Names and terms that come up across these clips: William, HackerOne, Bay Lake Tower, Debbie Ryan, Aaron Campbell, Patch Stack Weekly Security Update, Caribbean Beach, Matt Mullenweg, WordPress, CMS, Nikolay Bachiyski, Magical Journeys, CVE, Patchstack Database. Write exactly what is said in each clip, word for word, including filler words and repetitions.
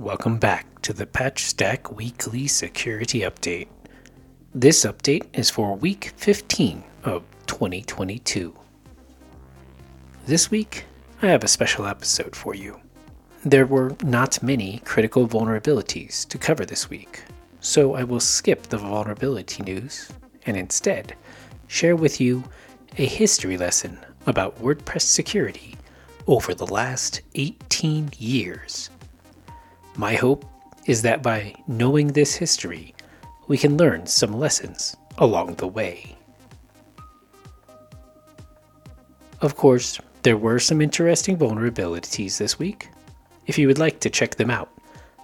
Welcome back to the Patch Stack Weekly Security Update. This update is for week fifteen of twenty twenty-two. This week, I have a special episode for you. There were not many critical vulnerabilities to cover this week, so I will skip the vulnerability news and instead share with you a history lesson about WordPress security over the last eighteen years. My hope is that by knowing this history, we can learn some lessons along the way. Of course, there were some interesting vulnerabilities this week. If you would like to check them out,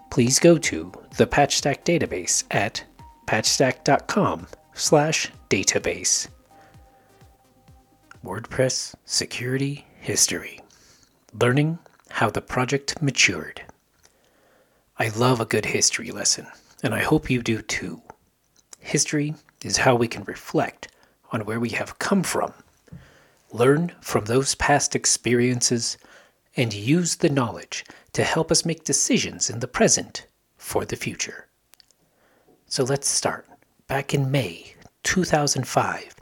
please go to the Patchstack Database at patchstack dot com slash database. WordPress Security History. Learning how the project matured. I love a good history lesson, and I hope you do too. History is how we can reflect on where we have come from, learn from those past experiences, and use the knowledge to help us make decisions in the present for the future. So let's start back in May two thousand five,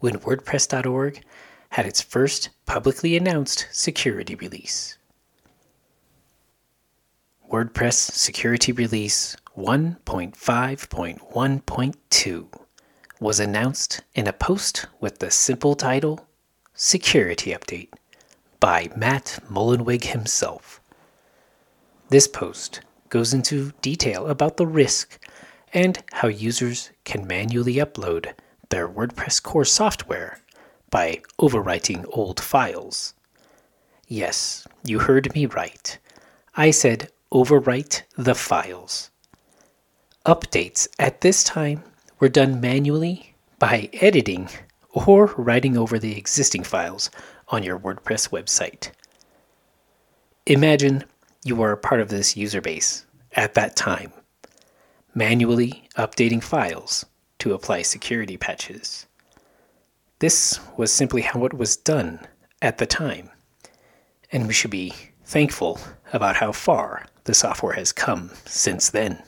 when WordPress dot org had its first publicly announced security release. WordPress Security Release one point five point one point two was announced in a post with the simple title, Security Update, by Matt Mullenweg himself. This post goes into detail about the risk and how users can manually upload their WordPress core software by overwriting old files. Yes, you heard me right. I said overwrite the files. Updates at this time were done manually by editing or writing over the existing files on your WordPress website. Imagine you are a part of this user base at that time, manually updating files to apply security patches. This was simply how it was done at the time, and we should be thankful about how far the software has come since then.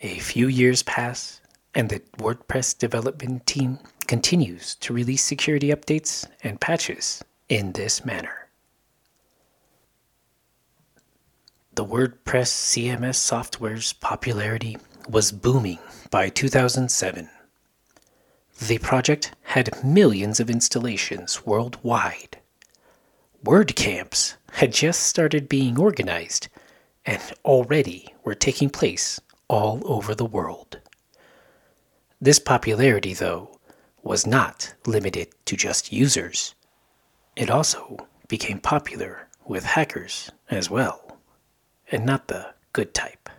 A few years pass, and the WordPress development team continues to release security updates and patches in this manner. The WordPress C M S software's popularity was booming by two thousand seven. The project had millions of installations worldwide. Word camps had just started being organized and already were taking place all over the world. This popularity, though, was not limited to just users. It also became popular with hackers as well, and not the good type.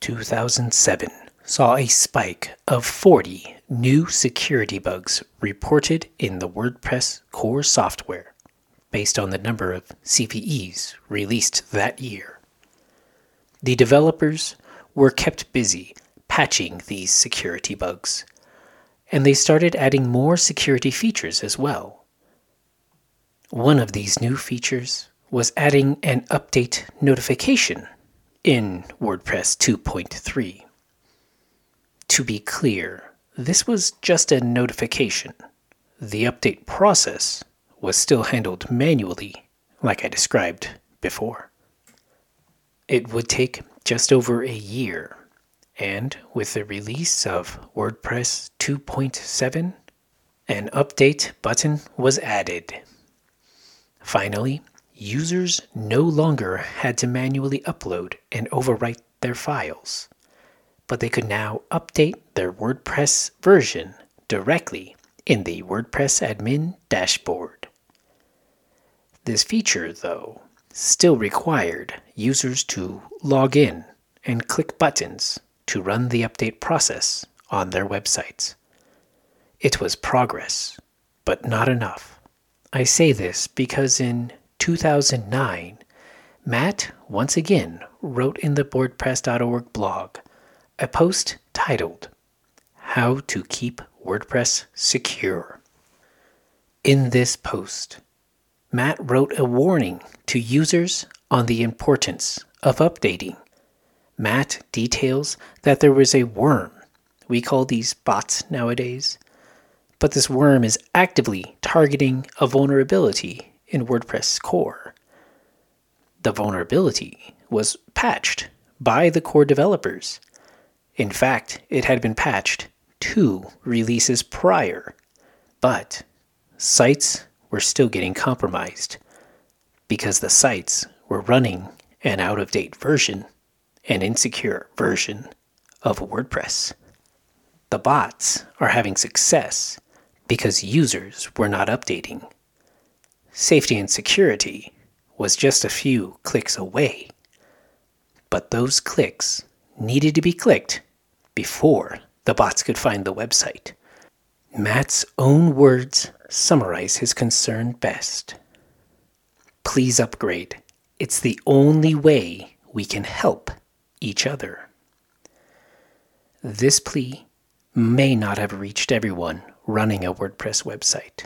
two thousand seven saw a spike of forty new security bugs reported in the WordPress core software, based on the number of C V Es released that year. The developers were kept busy patching these security bugs, and they started adding more security features as well. One of these new features was adding an update notification in WordPress two point three. To be clear, this was just a notification. The update process was still handled manually, like I described before. It would take just over a year, and with the release of WordPress two point seven, an update button was added. Finally, users no longer had to manually upload and overwrite their files, but they could now update their WordPress version directly in the WordPress admin dashboard. This feature, though, still required users to log in and click buttons to run the update process on their websites. It was progress, but not enough. I say this because in two thousand nine, Matt once again wrote in the WordPress dot org blog a post titled, How to Keep WordPress Secure. In this post, Matt wrote a warning to users on the importance of updating. Matt details that there was a worm. We call these bots nowadays. But this worm is actively targeting a vulnerability in WordPress core. The vulnerability was patched by the core developers. In fact, it had been patched two releases prior, but sites were still getting compromised because the sites were running an out-of-date version, an insecure version of WordPress. The bots are having success because users were not updating. Safety and security was just a few clicks away, but those clicks needed to be clicked before the bots could find the website. Matt's own words summarize his concern best. Please upgrade. It's the only way we can help each other. This plea may not have reached everyone running a WordPress website,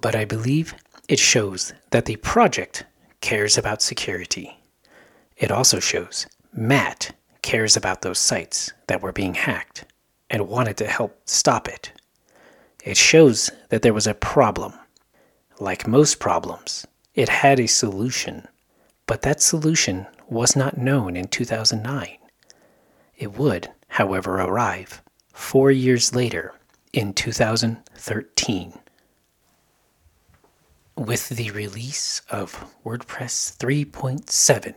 but I believe it shows that the project cares about security. It also shows Matt cares about those sites that were being hacked and wanted to help stop it. It shows that there was a problem. Like most problems, it had a solution, but that solution was not known in two thousand nine. It would, however, arrive four years later in two thousand thirteen. With the release of WordPress three point seven,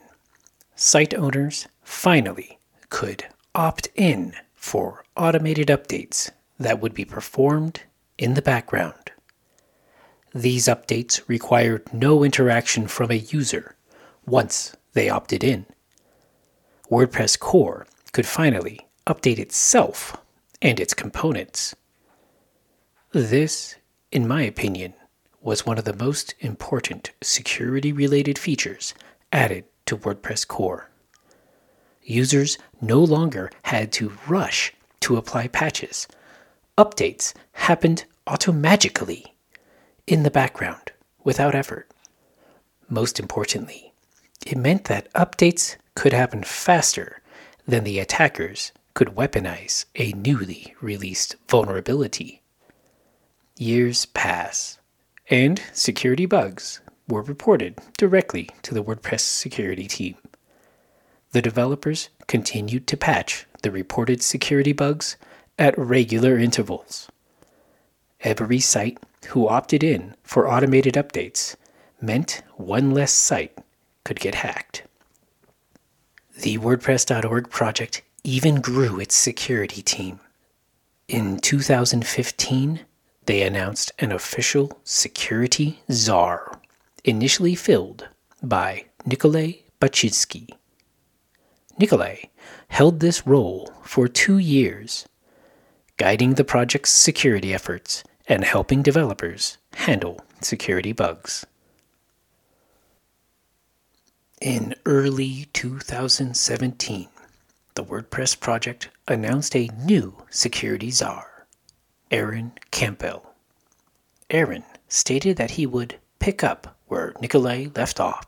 site owners finally could opt in for automated updates that would be performed in the background. These updates required no interaction from a user once they opted in. WordPress core could finally update itself and its components. This, in my opinion, was one of the most important security-related features added to WordPress core. Users no longer had to rush to apply patches. Updates happened automatically in the background without effort. Most importantly, it meant that updates could happen faster than the attackers could weaponize a newly released vulnerability. Years pass, and security bugs were reported directly to the WordPress security team. The developers continued to patch the reported security bugs at regular intervals. Every site who opted in for automated updates meant one less site could get hacked. The WordPress dot org project even grew its security team. In two thousand fifteen, they announced an official security czar, initially filled by Nikolay Bachiyski. Nikolay held this role for two years, guiding the project's security efforts and helping developers handle security bugs. In early two thousand seventeen, the WordPress project announced a new security czar, Aaron Campbell. Aaron stated that he would pick up where Nikolay left off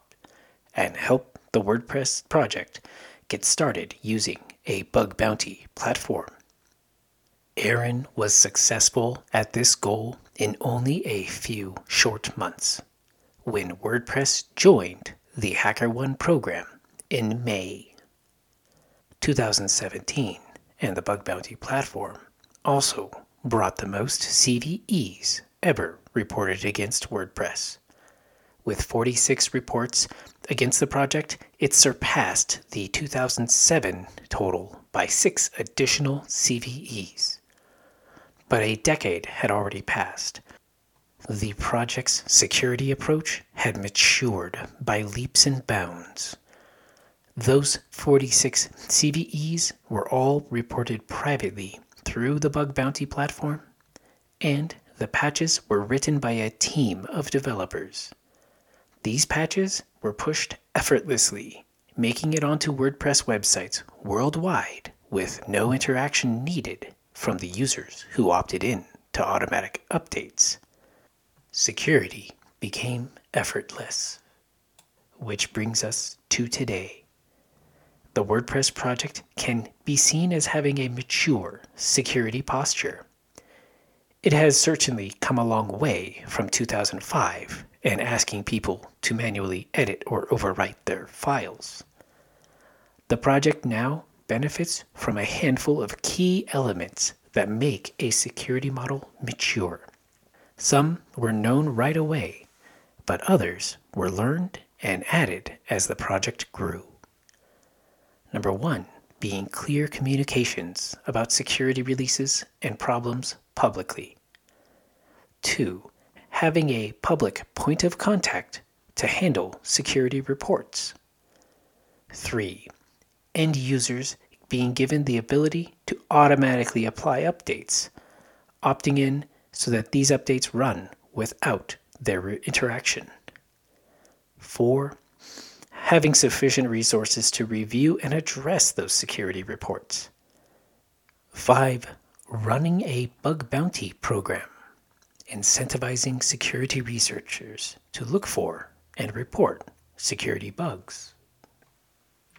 and help the WordPress project get started using a bug bounty platform. Aaron was successful at this goal in only a few short months when WordPress joined the HackerOne program in May. two thousand seventeen and the bug bounty platform also brought the most C V Es ever reported against WordPress. With forty-six reports against the project, it surpassed the two thousand seven total by six additional C V Es. But a decade had already passed. The project's security approach had matured by leaps and bounds. Those forty-six C V Es were all reported privately through the bug bounty platform, and the patches were written by a team of developers. These patches were pushed effortlessly, making it onto WordPress websites worldwide with no interaction needed from the users who opted in to automatic updates. Security became effortless, which brings us to today. The WordPress project can be seen as having a mature security posture. It has certainly come a long way from two thousand five and asking people to manually edit or overwrite their files. The project now benefits from a handful of key elements that make a security model mature. Some were known right away, but others were learned and added as the project grew. Number one, being clear communications about security releases and problems publicly. Two, having a public point of contact to handle security reports. Three, end users being given the ability to automatically apply updates, opting in so that these updates run without their interaction. Four, having sufficient resources to review and address those security reports. Five, running a bug bounty program, incentivizing security researchers to look for and report security bugs.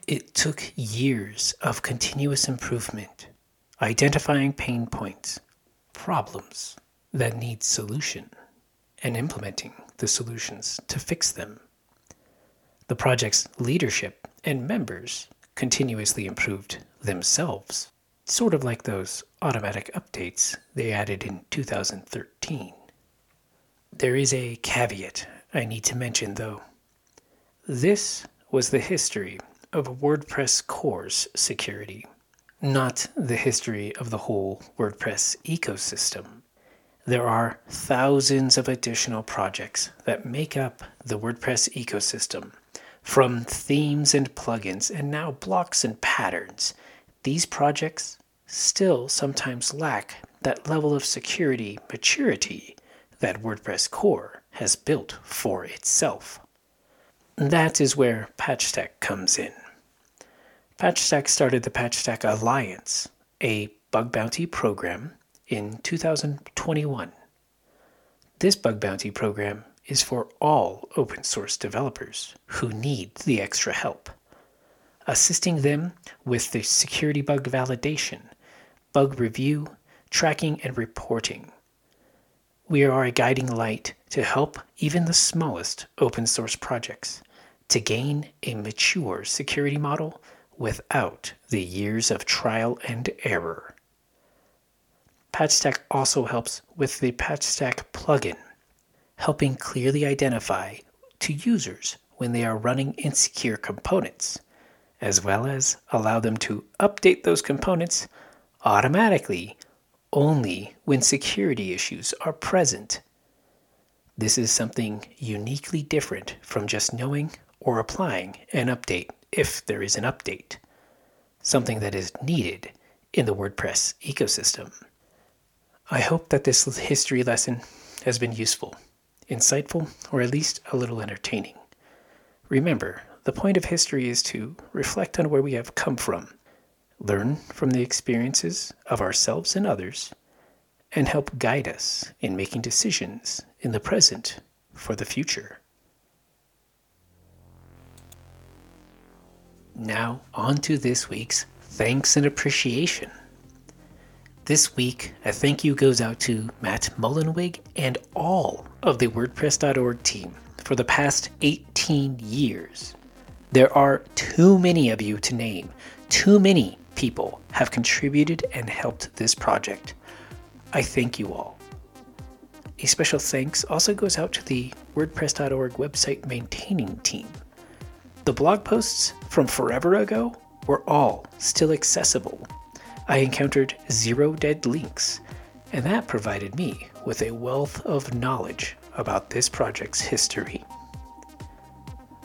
It took years of continuous improvement, identifying pain points, problems that need solution, and implementing the solutions to fix them. The project's leadership and members continuously improved themselves, sort of like those automatic updates they added in two thousand thirteen. There is a caveat I need to mention, though. This was the history of WordPress core's security, not the history of the whole WordPress ecosystem. There are thousands of additional projects that make up the WordPress ecosystem, from themes and plugins and now blocks and patterns. These projects still sometimes lack that level of security maturity that WordPress core has built for itself. That is where Patchstack comes in. Patchstack started the Patchstack Alliance, a bug bounty program, in two thousand twenty-one. This bug bounty program is for all open source developers who need the extra help, assisting them with the security bug validation, bug review, tracking, and reporting. We are a guiding light to help even the smallest open source projects to gain a mature security model without the years of trial and error. Patchstack also helps with the Patchstack plugin, helping clearly identify to users when they are running insecure components, as well as allow them to update those components automatically only when security issues are present. This is something uniquely different from just knowing or applying an update if there is an update, something that is needed in the WordPress ecosystem. I hope that this history lesson has been useful, insightful, or at least a little entertaining. Remember, the point of history is to reflect on where we have come from, learn from the experiences of ourselves and others, and help guide us in making decisions in the present for the future. Now, on to this week's thanks and appreciation. This week, a thank you goes out to Matt Mullenweg and all of the WordPress dot org team for the past eighteen years. There are too many of you to name. Too many people have contributed and helped this project. I thank you all. A special thanks also goes out to the WordPress dot org website maintaining team. The blog posts from forever ago were all still accessible. I encountered zero dead links, and that provided me with a wealth of knowledge about this project's history.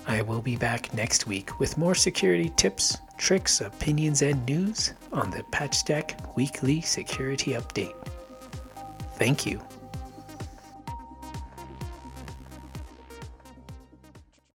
I will be back next week with more security tips, tricks, opinions, and news on the Patchstack Weekly Security Update. Thank you.